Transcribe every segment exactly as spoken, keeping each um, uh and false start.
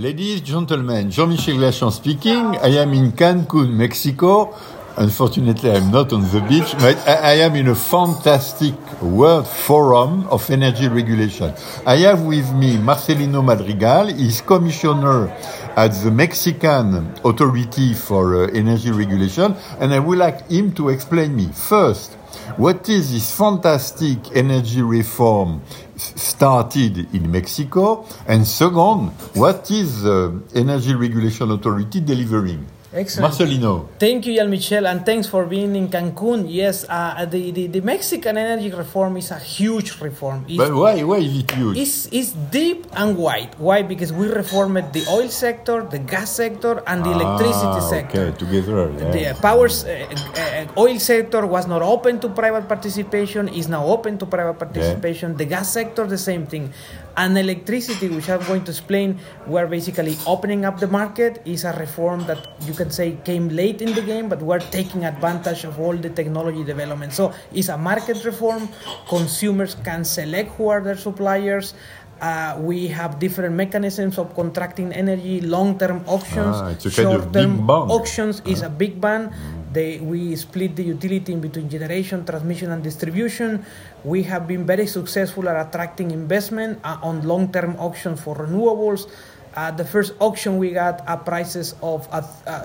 Ladies, gentlemen, Jean-Michel Glachant speaking. I am in Cancun, Mexico. Unfortunately, I'm not on the beach, but I, I am in a fantastic world forum of energy regulation. I have with me Marcelino Madrigal. He's commissioner at the Mexican Authority for uh, Energy Regulation, and I would like him to explain me first what is this fantastic energy reform started in Mexico? And second, what is the Energy Regulation Authority delivering? Excellent. Marcelino. Thank you, Jean-Michel, and thanks for being in Cancun. Yes, uh, the, the, the Mexican energy reform is a huge reform. It's, but why, why is it huge? It's, it's deep and wide. Why? Because we reformed the oil sector, the gas sector, and the ah, electricity sector. Okay, together. Yeah. The power, uh, uh, oil sector was not open to private participation, is now open to private participation. Yeah. The gas sector, the same thing. And electricity, which I'm going to explain, we're basically opening up the market, is a reform that you can say came late in the game, but we're taking advantage of all the technology development. So it's a market reform. Consumers can select who are their suppliers. Uh, we have different mechanisms of contracting energy, long-term auctions, ah, it's a short-term kind of big bang. auctions is a big bang. They, we split the utility in between generation, transmission, and distribution. We have been very successful at attracting investment uh, on long-term auctions for renewables. Uh, the first auction we got at prices of uh,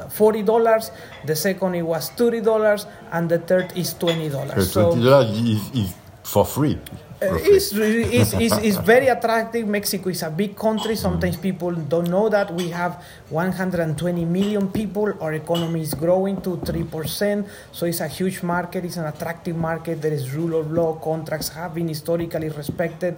forty dollars, the second it was thirty dollars, and the third is twenty dollars. So twenty dollars is, is for free. Uh, it's, it's, it's, it's very attractive. Mexico is a big country. Sometimes people don't know that. We have one hundred twenty million people. Our economy is growing to three percent. So it's a huge market. It's an attractive market. There is rule of law. Contracts have been historically respected.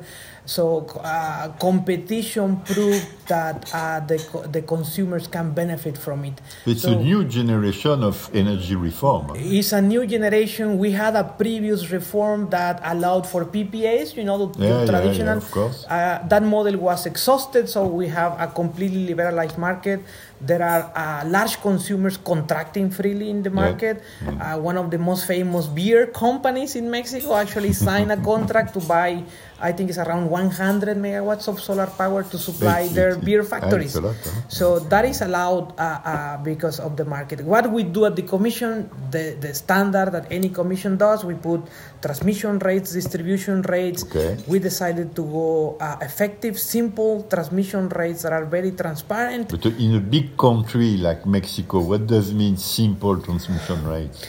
So uh, competition proved that uh, the the consumers can benefit from it. It's so, a new generation of energy reform. It's a new generation. We had a previous reform that allowed for P P As, you know, the yeah, traditional. Yeah, yeah, of course. Uh, that model was exhausted, so we have a completely liberalized market. There are uh, large consumers contracting freely in the market. Yeah. Mm. Uh, one of the most famous beer companies in Mexico actually signed a contract to buy, I think it's around one hundred megawatts of solar power to supply it's, their it's, beer factories. Lot, huh? So that is allowed uh, uh, because of the market. What we do at the commission, the, the standard that any commission does, we put transmission rates, distribution rates. Okay. We decided to go uh, effective, simple transmission rates that are very transparent. But in a big country like Mexico, what does it mean simple transmission rates?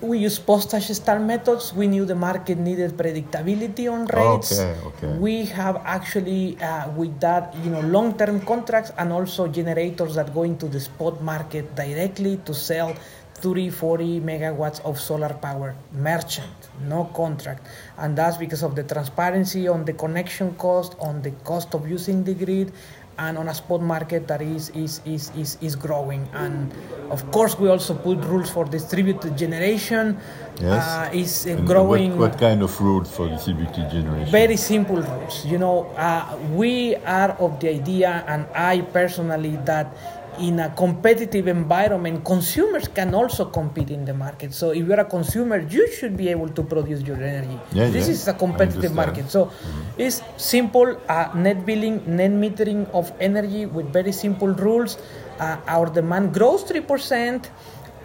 We use postage stamp methods. We knew the market needed predictability on rates. Okay, okay. We have actually, uh, with that, you know, long-term contracts and also generators that go into the spot market directly to sell thirty, forty megawatts of solar power, merchant, no contract. And that's because of the transparency on the connection cost, on the cost of using the grid, and on a spot market that is is is is is growing. And of course, we also put rules for distributed generation. Yes. Uh, is uh, growing. What, what kind of rules for distributed generation? Very simple rules. You know, uh, we are of the idea, and I personally, that in a competitive environment, consumers can also compete in the market. So if you're a consumer, you should be able to produce your energy. Yeah, this yeah. is a competitive market. So mm-hmm. it's simple uh, net billing, net metering of energy with very simple rules. Uh, our demand grows three percent.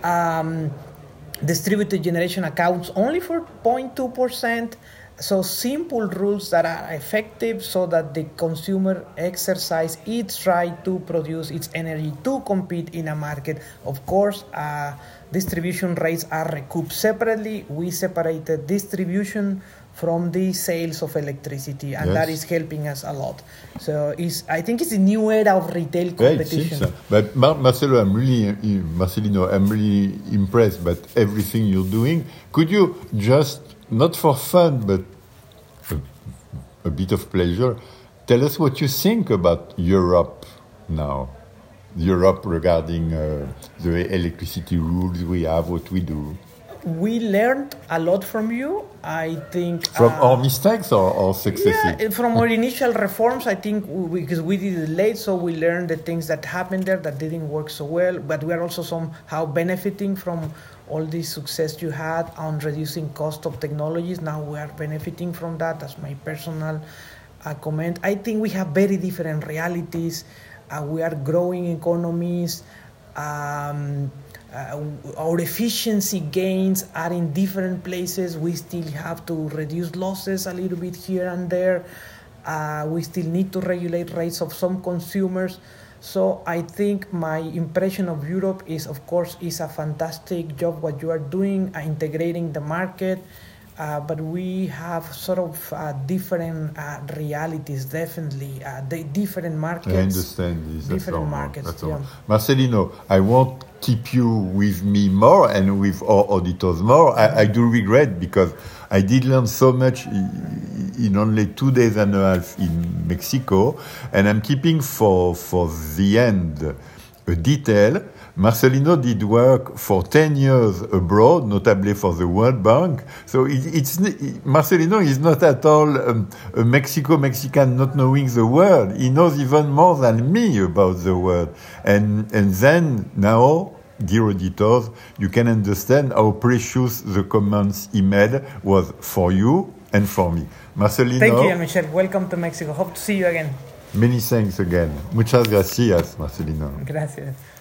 Um, distributed generation accounts only for zero point two percent. So simple rules that are effective so that the consumer exercise its right to produce its energy to compete in a market. Of course, uh, distribution rates are recouped separately. We separated distribution from the sales of electricity, and yes. that is helping us a lot. So it's, I think it's a new era of retail competition. Yeah, it seems so. But Mar- Marcelo, I'm really, Marcelino, I'm really impressed by everything you're doing. Could you just, not for fun, but a, a bit of pleasure, tell us what you think about Europe now. Europe regarding uh, the electricity rules we have, what we do. We learned a lot from you, I think. From uh, our mistakes or our successes? Yeah, from our initial reforms, I think, we, because we did it late, so we learned the things that happened there that didn't work so well. But we are also somehow benefiting from all the success you had on reducing cost of technologies. Now we are benefiting from that. That's my personal uh, comment. I think we have very different realities. uh, we are growing economies, um, uh, our efficiency gains are in different places, we still have to reduce losses a little bit here and there, uh, we still need to regulate rates of some consumers. So I think my impression of Europe is, of course, is a fantastic job what you are doing, uh, integrating the market, uh, but we have sort of uh, different uh, realities, definitely, uh, the different markets. I understand this. Different markets. That's all. Yeah. Marcelino, I won't keep you with me more and with our auditors more. I, I do regret because I did learn so much in only two days and a half in Mexico, and I'm keeping for for the end a detail. Marcelino did work for ten years abroad, notably for the World Bank. So it, it's Marcelino is not at all um, a Mexico Mexican not knowing the world. He knows even more than me about the world. And and then now, dear auditors, you can understand how precious the comments he made was for you and for me. Marcelino. Thank you, Michel. Welcome to Mexico. Hope to see you again. Many thanks again. Muchas gracias, Marcelino. Gracias.